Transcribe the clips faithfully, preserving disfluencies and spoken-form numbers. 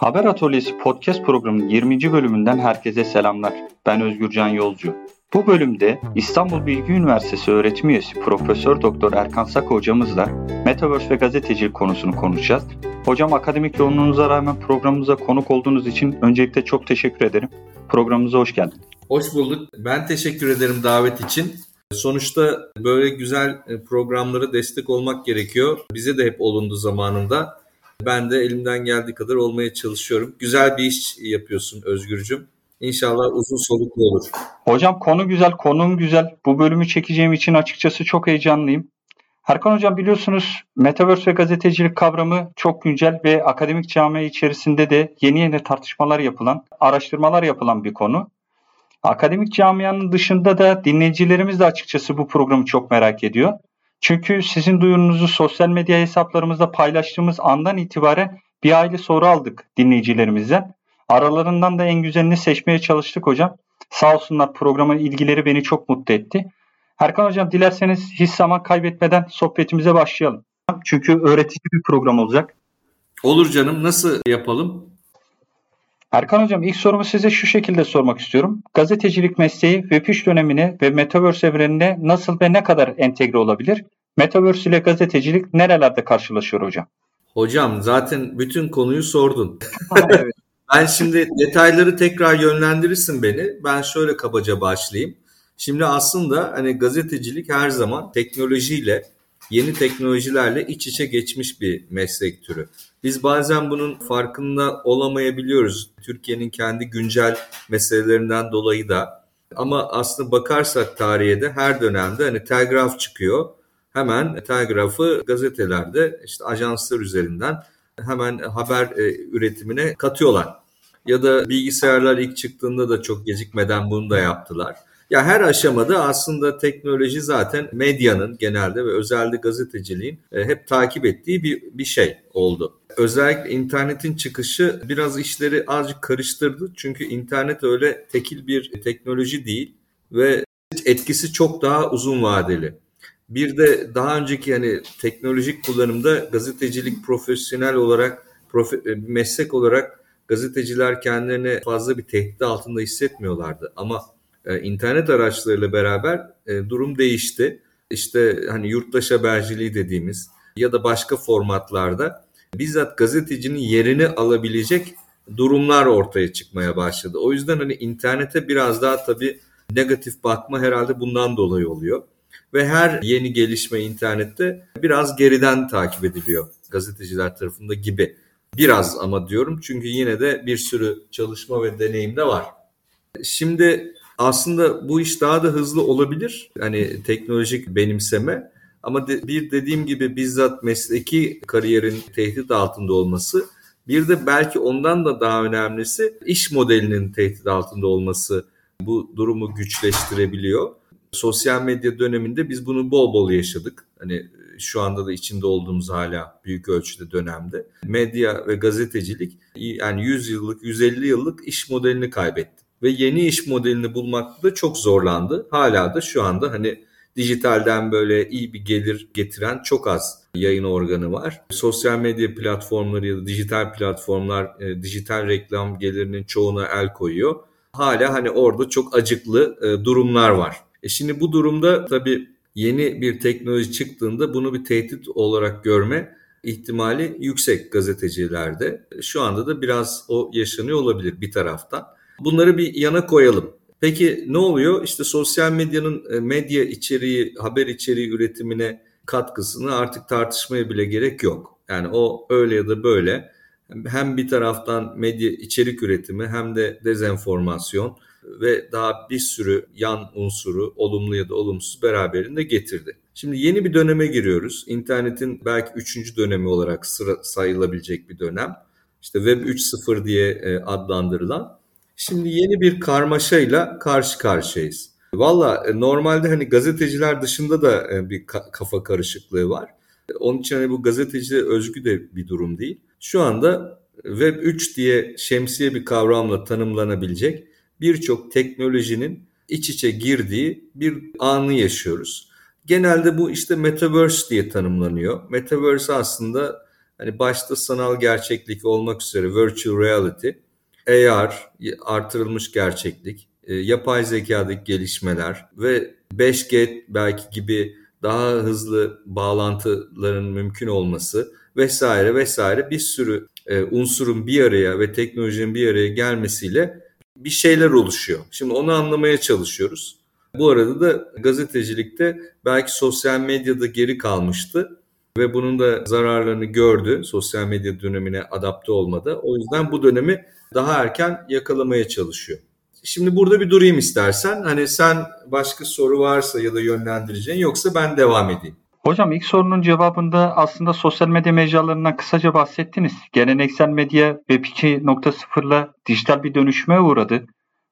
Haber Atölyesi podcast programının yirminci bölümünden herkese selamlar. Ben Özgür Can Yolcu. Bu bölümde İstanbul Bilgi Üniversitesi öğretim üyesi Profesör Doktor Erkan Saka hocamızla Metaverse ve gazetecilik konusunu konuşacağız. Hocam, akademik yoğunluğunuza rağmen programımıza konuk olduğunuz için öncelikle çok teşekkür ederim. Programımıza hoş geldin. Hoş bulduk. Ben teşekkür ederim davet için. Sonuçta böyle güzel programlara destek olmak gerekiyor. Bize de hep olundu zamanında. Ben de elimden geldiği kadar olmaya çalışıyorum. Güzel bir iş yapıyorsun Özgürcüm. İnşallah uzun soluklu olur. Hocam, konu güzel, konuğum güzel. Bu bölümü çekeceğim için açıkçası çok heyecanlıyım. Erkan hocam, biliyorsunuz Metaverse ve gazetecilik kavramı çok güncel ve akademik camia içerisinde de yeni yeni tartışmalar yapılan, araştırmalar yapılan bir konu. Akademik camianın dışında da dinleyicilerimiz de açıkçası bu programı çok merak ediyor. Çünkü sizin duyurunuzu sosyal medya hesaplarımızda paylaştığımız andan itibaren bir aile soru aldık dinleyicilerimizden. Aralarından da en güzelini seçmeye çalıştık hocam. Sağ olsunlar, programın ilgileri beni çok mutlu etti. Erkan hocam, dilerseniz hiç zaman kaybetmeden sohbetimize başlayalım. Çünkü öğretici bir program olacak. Olur canım, nasıl yapalım? Erkan hocam, ilk sorumu size şu şekilde sormak istiyorum. Gazetecilik mesleği Web üç dönemine ve Metaverse evrenine nasıl ve ne kadar entegre olabilir? Metaverse ile gazetecilik nerelerde karşılaşıyor hocam? Hocam, zaten bütün konuyu sordun. Evet. Ben şimdi detayları tekrar yönlendirirsin beni. Ben şöyle kabaca başlayayım. Şimdi aslında hani gazetecilik her zaman teknolojiyle, yeni teknolojilerle iç içe geçmiş bir meslek türü. Biz bazen bunun farkında olamayabiliyoruz. Türkiye'nin kendi güncel meselelerinden dolayı da. Ama aslında bakarsak tarihe de her dönemde hani telgraf çıkıyor. Hemen telgrafı gazetelerde, işte ajanslar üzerinden hemen haber üretimine katıyorlar. Ya da bilgisayarlar ilk çıktığında da çok gecikmeden bunu da yaptılar. Ya her aşamada aslında teknoloji zaten medyanın genelde ve özellikle gazeteciliğin hep takip ettiği bir bir şey oldu. Özellikle internetin çıkışı biraz işleri azıcık karıştırdı. Çünkü internet öyle tekil bir teknoloji değil ve etkisi çok daha uzun vadeli. Bir de daha önceki hani teknolojik kullanımda gazetecilik profesyonel olarak, profe- meslek olarak gazeteciler kendilerini fazla bir tehdit altında hissetmiyorlardı. Ama İnternet araçlarıyla beraber durum değişti. İşte hani yurttaş haberciliği dediğimiz ya da başka formatlarda bizzat gazetecinin yerini alabilecek durumlar ortaya çıkmaya başladı. O yüzden hani internete biraz daha tabii negatif bakma herhalde bundan dolayı oluyor. Ve her yeni gelişme internette biraz geriden takip ediliyor gazeteciler tarafında gibi. Biraz ama diyorum, çünkü yine de bir sürü çalışma ve deneyim de var. Şimdi aslında bu iş daha da hızlı olabilir. Hani teknolojik benimseme. Ama de, bir dediğim gibi bizzat mesleki kariyerin tehdit altında olması. Bir de belki ondan da daha önemlisi iş modelinin tehdit altında olması bu durumu güçleştirebiliyor. Sosyal medya döneminde biz bunu bol bol yaşadık. Hani şu anda da içinde olduğumuz hala büyük ölçüde dönemde. Medya ve gazetecilik yani yüz yıllık, yüz elli yıllık iş modelini kaybetti. Ve yeni iş modelini bulmakta da çok zorlandı. Hala da şu anda hani dijitalden böyle iyi bir gelir getiren çok az yayın organı var. Sosyal medya platformları ya da dijital platformlar e, dijital reklam gelirinin çoğuna el koyuyor. Hala hani orada çok acıklı e, durumlar var. E şimdi bu durumda tabii yeni bir teknoloji çıktığında bunu bir tehdit olarak görme ihtimali yüksek gazetecilerde. Şu anda da biraz o yaşanıyor olabilir bir taraftan. Bunları bir yana koyalım. Peki ne oluyor? İşte sosyal medyanın medya içeriği, haber içeriği üretimine katkısını artık tartışmaya bile gerek yok. Yani o öyle ya da böyle hem bir taraftan medya içerik üretimi hem de dezenformasyon ve daha bir sürü yan unsuru olumlu ya da olumsuz beraberinde getirdi. Şimdi yeni bir döneme giriyoruz. İnternetin belki üçüncü dönemi olarak sıra sayılabilecek bir dönem. İşte Web üç nokta sıfır diye adlandırılan. Şimdi yeni bir karmaşayla karşı karşıyayız. Valla normalde hani gazeteciler dışında da bir kafa karışıklığı var. Onun için hani bu gazeteciliğe özgü de bir durum değil. Şu anda Web üç diye şemsiye bir kavramla tanımlanabilecek birçok teknolojinin iç içe girdiği bir anı yaşıyoruz. Genelde bu işte Metaverse diye tanımlanıyor. Metaverse aslında hani başta sanal gerçeklik olmak üzere virtual reality, A R, artırılmış gerçeklik, yapay zekadaki gelişmeler ve beş G belki gibi daha hızlı bağlantıların mümkün olması vesaire vesaire bir sürü unsurun bir araya ve teknolojinin bir araya gelmesiyle bir şeyler oluşuyor. Şimdi onu anlamaya çalışıyoruz. Bu arada da gazetecilikte belki sosyal medyada geri kalmıştı ve bunun da zararlarını gördü sosyal medya dönemine adapte olmada. O yüzden bu dönemi daha erken yakalamaya çalışıyor. Şimdi burada bir durayım istersen. Hani sen başka soru varsa ya da yönlendireceğin yoksa ben devam edeyim. Hocam ilk sorunun cevabında aslında sosyal medya mecralarından kısaca bahsettiniz. Geleneksel medya Web iki nokta sıfırla dijital bir dönüşüme uğradı.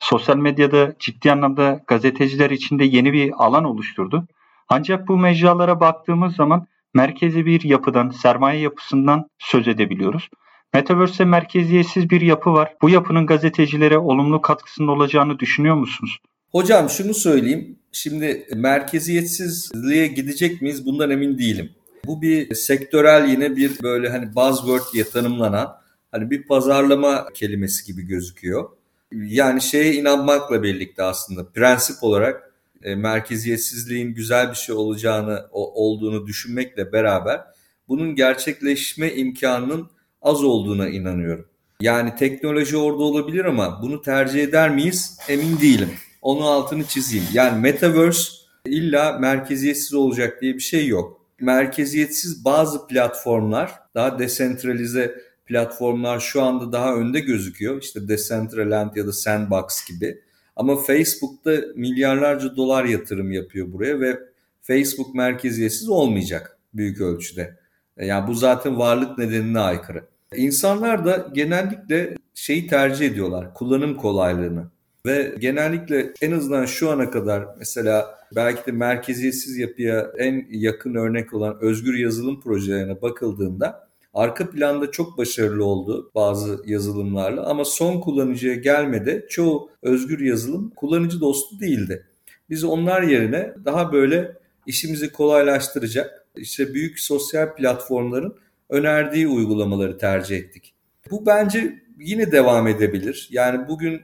Sosyal medyada ciddi anlamda gazeteciler için de yeni bir alan oluşturdu. Ancak bu mecralara baktığımız zaman merkezi bir yapıdan, sermaye yapısından söz edebiliyoruz. Metaverse'de merkeziyetsiz bir yapı var. Bu yapının gazetecilere olumlu katkısının olacağını düşünüyor musunuz? Hocam şunu söyleyeyim. Şimdi merkeziyetsizliğe gidecek miyiz? Bundan emin değilim. Bu bir sektörel yine bir böyle hani buzzword diye tanımlanan hani bir pazarlama kelimesi gibi gözüküyor. Yani şeye inanmakla birlikte aslında prensip olarak e, merkeziyetsizliğin güzel bir şey olacağını o, olduğunu düşünmekle beraber bunun gerçekleşme imkanının az olduğuna inanıyorum. Yani teknoloji orada olabilir ama bunu tercih eder miyiz? Emin değilim. Onun altını çizeyim. Yani Metaverse illa merkeziyetsiz olacak diye bir şey yok. Merkeziyetsiz bazı platformlar, daha desentralize platformlar şu anda daha önde gözüküyor. İşte Decentraland ya da Sandbox gibi. Ama Facebook'ta milyarlarca dolar yatırım yapıyor buraya ve Facebook merkeziyetsiz olmayacak büyük ölçüde. Yani bu zaten varlık nedenine aykırı. İnsanlar da genellikle şeyi tercih ediyorlar, kullanım kolaylığını. Ve genellikle en azından şu ana kadar mesela belki de merkeziyetsiz yapıya en yakın örnek olan özgür yazılım projelerine bakıldığında arka planda çok başarılı oldu bazı yazılımlarla ama son kullanıcıya gelmedi. Çoğu özgür yazılım kullanıcı dostu değildi. Biz onlar yerine daha böyle işimizi kolaylaştıracak işte büyük sosyal platformların önerdiği uygulamaları tercih ettik. Bu bence yine devam edebilir. Yani bugün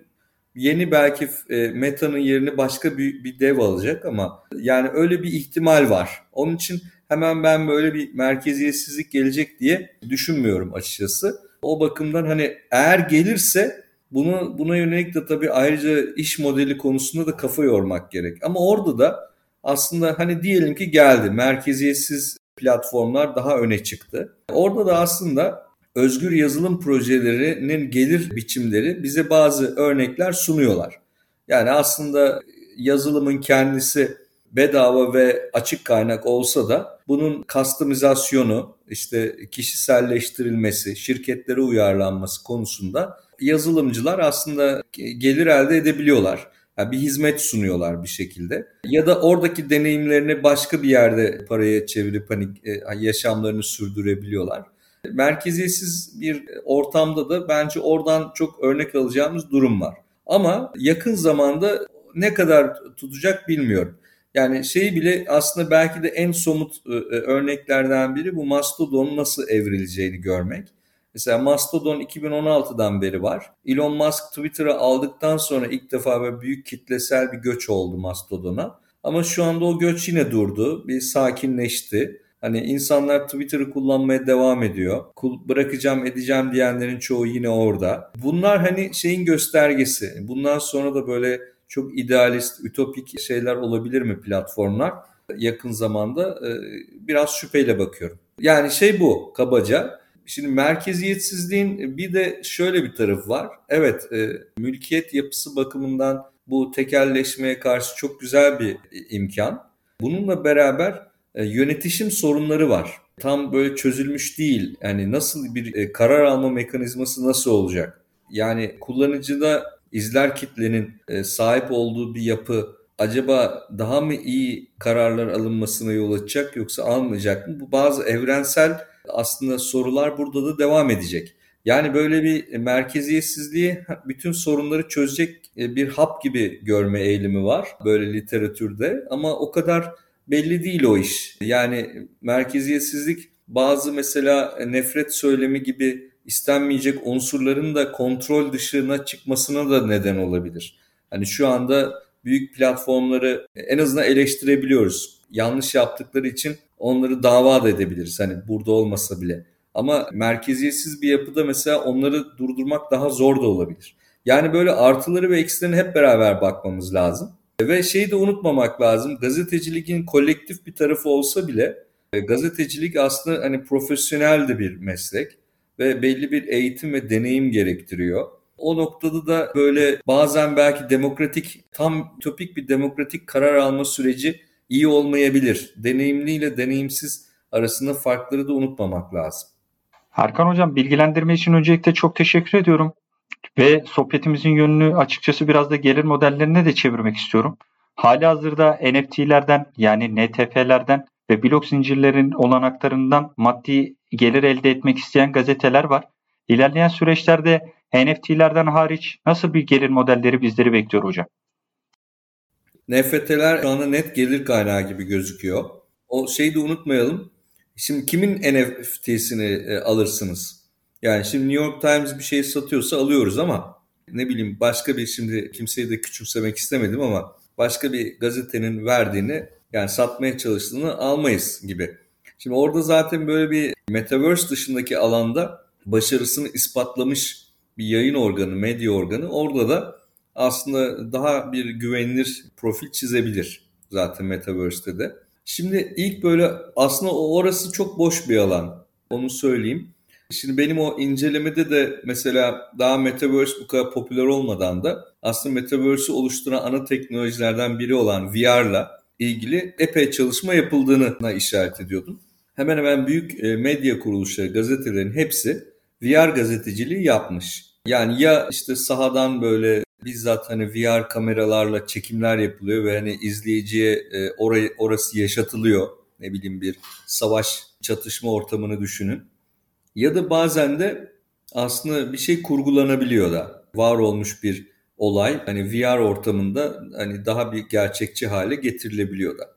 yeni belki Meta'nın yerini başka bir, bir dev alacak ama yani öyle bir ihtimal var. Onun için hemen ben böyle bir merkeziyetsizlik gelecek diye düşünmüyorum açıkçası. O bakımdan hani eğer gelirse bunu buna yönelik de tabii ayrıca iş modeli konusunda da kafa yormak gerek. Ama orada da aslında hani diyelim ki geldi merkeziyetsiz platformlar daha öne çıktı. Orada da aslında özgür yazılım projelerinin gelir biçimleri bize bazı örnekler sunuyorlar. Yani aslında yazılımın kendisi bedava ve açık kaynak olsa da bunun customizasyonu, işte kişiselleştirilmesi, şirketlere uyarlanması konusunda yazılımcılar aslında gelir elde edebiliyorlar. Yani bir hizmet sunuyorlar bir şekilde. Ya da oradaki deneyimlerini başka bir yerde paraya çevirip hani yaşamlarını sürdürebiliyorlar. Merkeziyetsiz bir ortamda da bence oradan çok örnek alacağımız durum var. Ama yakın zamanda ne kadar tutacak bilmiyorum. Yani şeyi bile aslında belki de en somut örneklerden biri bu Mastodon'un nasıl evrileceğini görmek. Mesela Mastodon iki bin on altıdan beri var. Elon Musk Twitter'ı aldıktan sonra ilk defa böyle büyük kitlesel bir göç oldu Mastodon'a. Ama şu anda o göç yine durdu, bir sakinleşti. Hani insanlar Twitter'ı kullanmaya devam ediyor. Bırakacağım edeceğim diyenlerin çoğu yine orada. Bunlar hani şeyin göstergesi. Bundan sonra da böyle çok idealist, ütopik şeyler olabilir mi platformlar? Yakın zamanda biraz şüpheyle bakıyorum. Yani şey bu kabaca. Şimdi merkeziyetsizliğin bir de şöyle bir tarafı var. Evet, mülkiyet yapısı bakımından bu tekelleşmeye karşı çok güzel bir imkan. Bununla beraber yönetişim sorunları var. Tam böyle çözülmüş değil. Yani nasıl bir karar alma mekanizması nasıl olacak? Yani kullanıcıda izler kitlenin sahip olduğu bir yapı acaba daha mı iyi kararlar alınmasına yol açacak yoksa almayacak mı? Bu bazı evrensel aslında sorular burada da devam edecek. Yani böyle bir merkeziyetsizliği bütün sorunları çözecek bir hap gibi görme eğilimi var böyle literatürde ama o kadar belli değil o iş. Yani merkeziyetsizlik bazı mesela nefret söylemi gibi istenmeyecek unsurların da kontrol dışına çıkmasına da neden olabilir. Hani şu anda büyük platformları en azından eleştirebiliyoruz. Yanlış yaptıkları için onları dava da edebiliriz. Hani burada olmasa bile. Ama merkeziyetsiz bir yapıda mesela onları durdurmak daha zor da olabilir. Yani böyle artıları ve eksilerini hep beraber bakmamız lazım. Ve şeyi de unutmamak lazım. Gazeteciliğin kolektif bir tarafı olsa bile gazetecilik aslında hani profesyonel de bir meslek ve belli bir eğitim ve deneyim gerektiriyor. O noktada da böyle bazen belki demokratik, tam topik bir demokratik karar alma süreci iyi olmayabilir. Deneyimliyle deneyimsiz arasında farkları da unutmamak lazım. Erkan Hocam, bilgilendirme için öncelikle çok teşekkür ediyorum. Ve sohbetimizin yönünü açıkçası biraz da gelir modellerine de çevirmek istiyorum. Halihazırda N F T'lerden yani N T F'lerden ve blok zincirlerin olanaklarından maddi gelir elde etmek isteyen gazeteler var. İlerleyen süreçlerde N F T'lerden hariç nasıl bir gelir modelleri bizleri bekliyor hocam? N F T'ler şu anda net gelir kaynağı gibi gözüküyor. O şeyi de unutmayalım. Şimdi kimin N F T'sini alırsınız? Yani şimdi New York Times bir şey satıyorsa alıyoruz ama ne bileyim başka bir, şimdi kimseyi de küçümsemek istemedim ama başka bir gazetenin verdiğini, yani satmaya çalıştığını almayız gibi. Şimdi orada zaten böyle bir Metaverse dışındaki alanda başarısını ispatlamış bir yayın organı, medya organı orada da aslında daha bir güvenilir profil çizebilir zaten Metaverse'te de. Şimdi ilk böyle aslında orası çok boş bir alan, onu söyleyeyim. Şimdi benim o incelemede de mesela daha Metaverse bu kadar popüler olmadan da aslında Metaverse'ü oluşturan ana teknolojilerden biri olan V R'la ilgili epey çalışma yapıldığına işaret ediyordum. Hemen hemen büyük medya kuruluşları, gazetelerin hepsi V R gazeteciliği yapmış. Yani ya işte sahadan böyle bizzat hani V R kameralarla çekimler yapılıyor ve hani izleyiciye orayı, orası yaşatılıyor. Ne bileyim bir savaş, çatışma ortamını düşünün. Ya da bazen de aslında bir şey kurgulanabiliyor da, var olmuş bir olay hani V R ortamında hani daha bir gerçekçi hale getirilebiliyor da.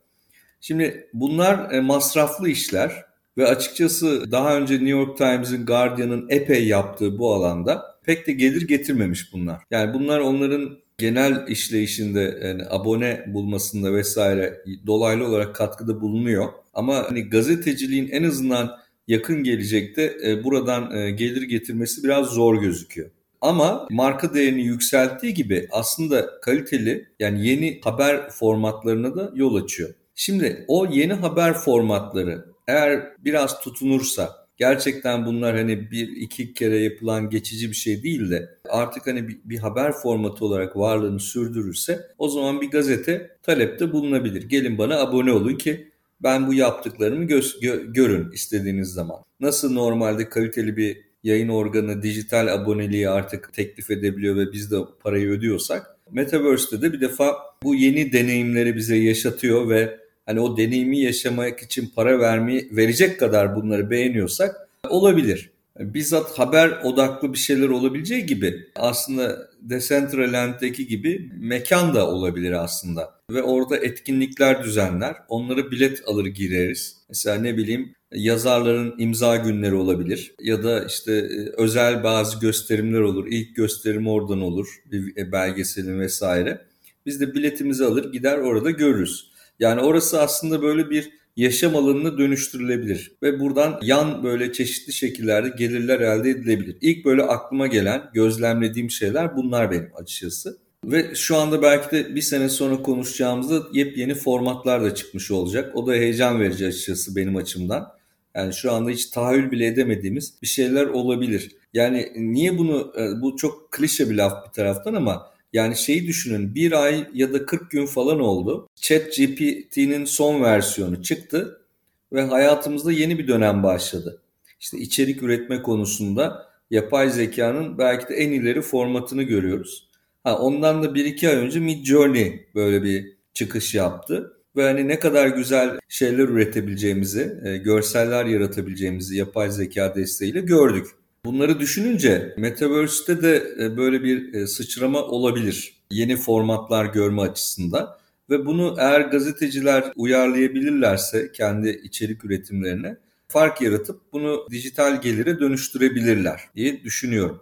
Şimdi bunlar masraflı işler ve açıkçası daha önce New York Times'in, Guardian'ın epey yaptığı bu alanda pek de gelir getirmemiş bunlar. Yani bunlar onların genel işleyişinde, yani abone bulmasında vesaire dolaylı olarak katkıda bulunuyor. Ama hani gazeteciliğin en azından yakın gelecekte buradan gelir getirmesi biraz zor gözüküyor. Ama marka değerini yükselttiği gibi aslında kaliteli, yani yeni haber formatlarına da yol açıyor. Şimdi o yeni haber formatları eğer biraz tutunursa, gerçekten bunlar hani bir iki kere yapılan geçici bir şey değil de artık hani bir, bir haber formatı olarak varlığını sürdürürse, o zaman bir gazete talepte bulunabilir. Gelin bana abone olun ki ben bu yaptıklarımı gö- gö- görün istediğiniz zaman. Nasıl normalde kaliteli bir yayın organı dijital aboneliği artık teklif edebiliyor ve biz de parayı ödüyorsak, Metaverse'de de bir defa bu yeni deneyimleri bize yaşatıyor ve hani o deneyimi yaşamak için para vermeyi verecek kadar bunları beğeniyorsak olabilir. Bizzat haber odaklı bir şeyler olabileceği gibi aslında Decentraland'daki gibi mekan da olabilir aslında. Ve orada etkinlikler düzenler, onlara bilet alır gireriz. Mesela ne bileyim yazarların imza günleri olabilir ya da işte özel bazı gösterimler olur. İlk gösterim oradan olur, bir belgeselin vesaire. Biz de biletimizi alır gider orada görürüz. Yani orası aslında böyle bir yaşam alanına dönüştürülebilir ve buradan yan böyle çeşitli şekillerde gelirler elde edilebilir. İlk böyle aklıma gelen, gözlemlediğim şeyler bunlar benim açıkçası. Ve şu anda belki de bir sene sonra konuşacağımızda yepyeni formatlar da çıkmış olacak. O da heyecan verici açıkçası benim açımdan. Yani şu anda hiç tahayyül bile edemediğimiz bir şeyler olabilir. Yani niye bunu, bu çok klişe bir laf bir taraftan ama yani şeyi düşünün, bir ay ya da kırk gün falan oldu. ChatGPT'nin son versiyonu çıktı ve hayatımızda yeni bir dönem başladı. İşte içerik üretme konusunda yapay zekanın belki de en ileri formatını görüyoruz. Ha, ondan da bir iki ay önce Midjourney böyle bir çıkış yaptı. Ve hani ne kadar güzel şeyler üretebileceğimizi, e, görseller yaratabileceğimizi yapay zeka desteğiyle gördük. Bunları düşününce Metaverse'te de böyle bir sıçrama olabilir yeni formatlar görme açısından. Ve bunu eğer gazeteciler uyarlayabilirlerse kendi içerik üretimlerine, fark yaratıp bunu dijital gelire dönüştürebilirler diye düşünüyorum.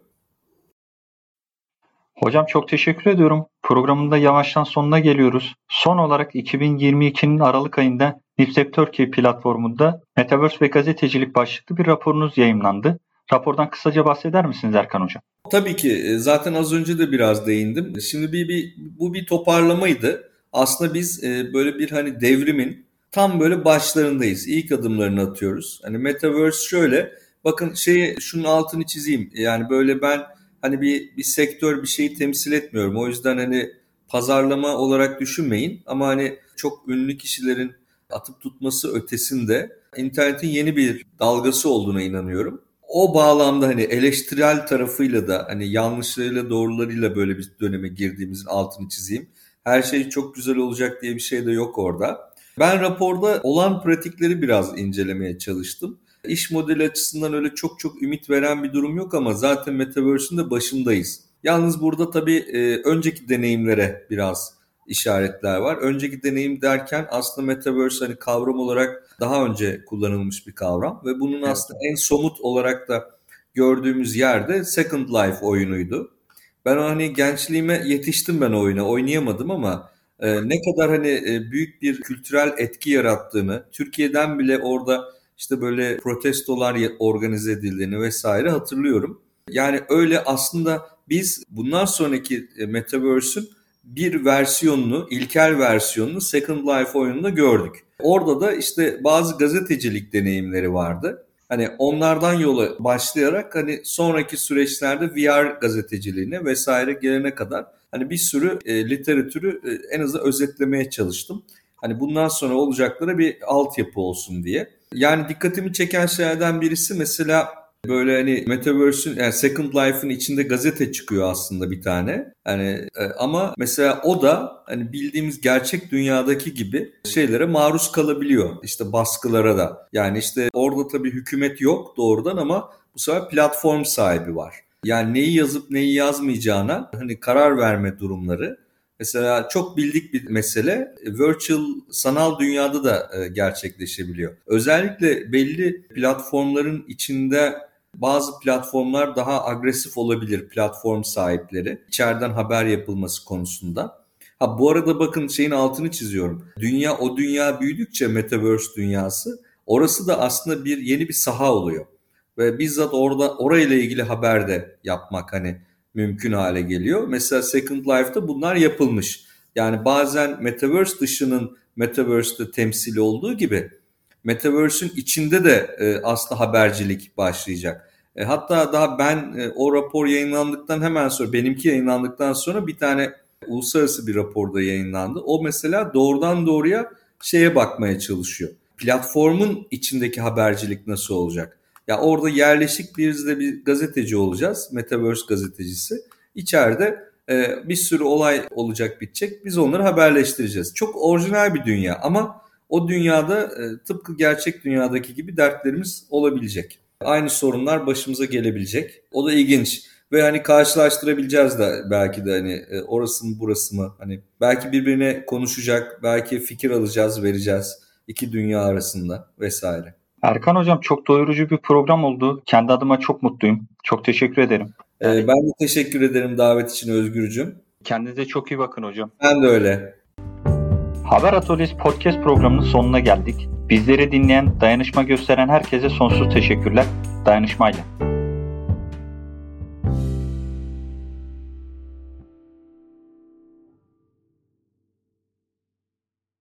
Hocam çok teşekkür ediyorum. Programın da yavaştan sonuna geliyoruz. Son olarak iki bin yirmi ikinin Aralık ayında Lifsep Türkiye platformunda Metaverse ve gazetecilik başlıklı bir raporunuz yayımlandı. Rapordan kısaca bahseder misiniz Erkan Hocam? Tabii ki. Zaten az önce de biraz değindim. Şimdi bir, bir, bu bir toparlamaydı. Aslında biz böyle bir hani devrimin tam böyle başlarındayız. İlk adımlarını atıyoruz. Hani Metaverse şöyle. Bakın şeyi şunun altını çizeyim. Yani böyle ben hani bir, bir sektör bir şeyi temsil etmiyorum. O yüzden hani pazarlama olarak düşünmeyin. Ama hani çok ünlü kişilerin atıp tutması ötesinde internetin yeni bir dalgası olduğuna inanıyorum. O bağlamda hani eleştirel tarafıyla da hani yanlışlarıyla doğrularıyla böyle bir döneme girdiğimizin altını çizeyim. Her şey çok güzel olacak diye bir şey de yok orada. Ben raporda olan pratikleri biraz incelemeye çalıştım. İş modeli açısından öyle çok çok ümit veren bir durum yok ama zaten Metaverse'ün de başındayız. Yalnız burada tabii e, önceki deneyimlere biraz işaretler var. Önceki deneyim derken aslında Metaverse hani kavram olarak daha önce kullanılmış bir kavram ve bunun aslında en somut olarak da gördüğümüz yerde Second Life oyunuydu. Ben hani gençliğime yetiştim ben oyuna, oynayamadım ama e, ne kadar hani e, büyük bir kültürel etki yarattığını, Türkiye'den bile orada işte böyle protestolar organize edildiğini vesaire hatırlıyorum. Yani öyle aslında biz bundan sonraki Metaverse'ün bir versiyonunu, ilkel versiyonunu Second Life oyununda gördük. Orada da işte bazı gazetecilik deneyimleri vardı. Hani onlardan yola başlayarak hani sonraki süreçlerde V R gazeteciliğine vesaire gelene kadar hani bir sürü e, literatürü e, en azından özetlemeye çalıştım. Hani bundan sonra olacaklara bir altyapı olsun diye. Yani dikkatimi çeken şeylerden birisi mesela böyle hani Metaverse'ün yani Second Life'ın içinde gazete çıkıyor aslında bir tane. Hani e, ama mesela o da hani bildiğimiz gerçek dünyadaki gibi şeylere maruz kalabiliyor. İşte baskılara da. Yani işte orada tabii hükümet yok doğrudan ama bu sefer platform sahibi var. Yani neyi yazıp neyi yazmayacağına hani karar verme durumları. Mesela çok bildik bir mesele virtual sanal dünyada da gerçekleşebiliyor. Özellikle belli platformların içinde bazı platformlar daha agresif olabilir platform sahipleri. İçeriden haber yapılması konusunda. Ha bu arada bakın şeyin altını çiziyorum. Dünya o dünya büyüdükçe Metaverse dünyası orası da aslında bir yeni bir saha oluyor. Ve bizzat orada orayla ilgili haber de yapmak hani mümkün hale geliyor. Mesela Second Life'da bunlar yapılmış. Yani bazen Metaverse dışının Metaverse'de temsili olduğu gibi Metaverse'ün içinde de e, aslında habercilik başlayacak. E, hatta daha ben e, o rapor yayınlandıktan hemen sonra benimki yayınlandıktan sonra bir tane uluslararası bir raporda yayınlandı. O mesela doğrudan doğruya şeye bakmaya çalışıyor. Platformun içindeki habercilik nasıl olacak? Ya orada yerleşik bir de bir gazeteci olacağız. Metaverse gazetecisi. İçeride e, bir sürü olay olacak bitecek. Biz onları haberleştireceğiz. Çok orijinal bir dünya ama o dünyada e, tıpkı gerçek dünyadaki gibi dertlerimiz olabilecek. Aynı sorunlar başımıza gelebilecek. O da ilginç ve hani karşılaştırabileceğiz de belki de hani e, orası mı burası mı? Hani belki birbirine konuşacak, belki fikir alacağız, vereceğiz iki dünya arasında vesaire. Erkan Hocam çok doyurucu bir program oldu. Kendi adıma çok mutluyum. Çok teşekkür ederim. Ee, ben de teşekkür ederim davet için Özgürcüğüm. Kendinize çok iyi bakın hocam. Ben de öyle. Haber Atölyesi podcast programının sonuna geldik. Bizleri dinleyen, dayanışma gösteren herkese sonsuz teşekkürler. Dayanışmayla.